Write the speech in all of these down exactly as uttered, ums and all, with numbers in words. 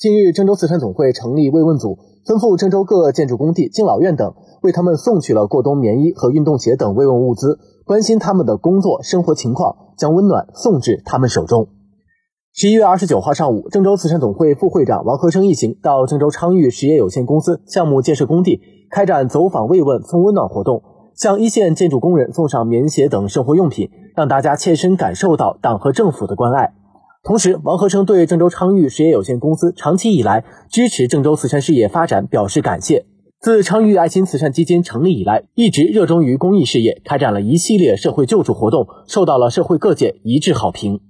近日，郑州慈善总会成立慰问组，吩咐郑州各建筑工地、敬老院等为他们送去了过冬棉衣和运动鞋等慰问物资，关心他们的工作、生活情况，将温暖送至他们手中。十一月二十九号上午，郑州慈善总会副会长王和生一行到郑州昌裕实业有限公司项目建设工地开展走访慰问送温暖活动，向一线建筑工人送上棉鞋等生活用品，让大家切身感受到党和政府的关爱。同时，王和生对郑州昌裕实业有限公司长期以来支持郑州慈善事业发展表示感谢。自昌裕爱心慈善基金成立以来，一直热衷于公益事业，开展了一系列社会救助活动，受到了社会各界一致好评。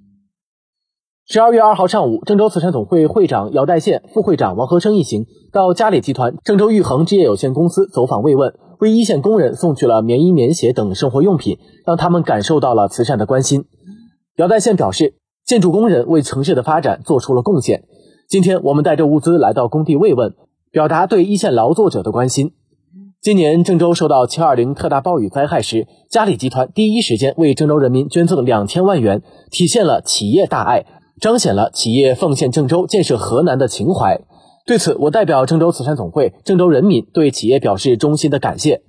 十二月二号上午，郑州慈善总会会长姚代宪、副会长王和生一行到嘉里集团郑州裕恒置业有限公司走访慰问，为一线工人送去了棉衣、棉鞋等生活用品，让他们感受到了慈善的关心。姚代宪表示，建筑工人为城市的发展做出了贡献。今天我们带着物资来到工地慰问，表达对一线劳作者的关心。今年郑州受到七二零特大暴雨灾害时，嘉里集团第一时间为郑州人民捐赠两千万元，体现了企业大爱，彰显了企业奉献郑州、建设河南的情怀。对此，我代表郑州慈善总会、郑州人民对企业表示衷心的感谢。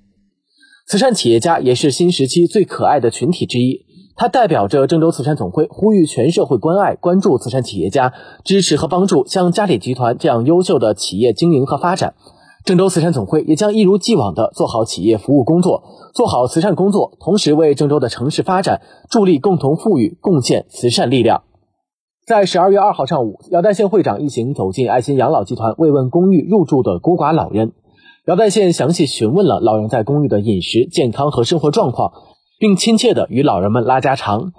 慈善企业家也是新时期最可爱的群体之一，它代表着郑州慈善总会呼吁全社会关爱、关注慈善企业家，支持和帮助像嘉里集团这样优秀的企业经营和发展。郑州慈善总会也将一如既往地做好企业服务工作，做好慈善工作，同时为郑州的城市发展助力共同富裕贡献慈善力量。在十二月二号上午，姚代宪会长一行走进爱心养老集团慰问公寓入住的孤寡老人。姚代宪详细询问了老人在公寓的饮食、健康和生活状况，并亲切地与老人们拉家常。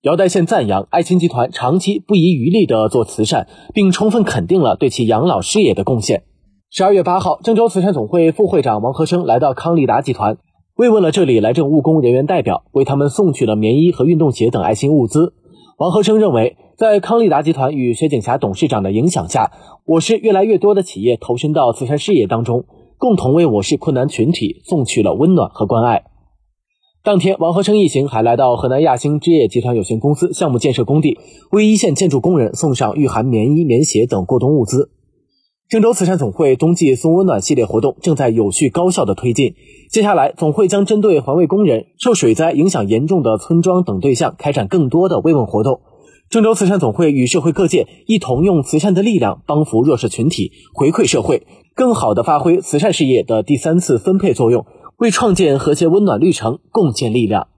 姚代宪赞扬爱心集团长期不遗余力地做慈善，并充分肯定了对其养老事业的贡献。十二月八号，郑州慈善总会副会长王和生来到康利达集团，慰问了这里来郑务工人员代表，为他们送去了棉衣和运动鞋等爱心物资。王和生认为，在康利达集团与薛景霞董事长的影响下，我市越来越多的企业投身到慈善事业当中，共同为我市困难群体送去了温暖和关爱。当天，王和生一行还来到河南亚星置业集团有限公司项目建设工地，为一线建筑工人送上御寒棉衣、棉鞋等过冬物资。郑州慈善总会冬季送温暖系列活动正在有序高效的推进，接下来总会将针对环卫工人、受水灾影响严重的村庄等对象开展更多的慰问活动。郑州慈善总会与社会各界一同用慈善的力量帮扶弱势群体，回馈社会，更好地发挥慈善事业的第三次分配作用，为创建和谐温暖绿城贡献力量。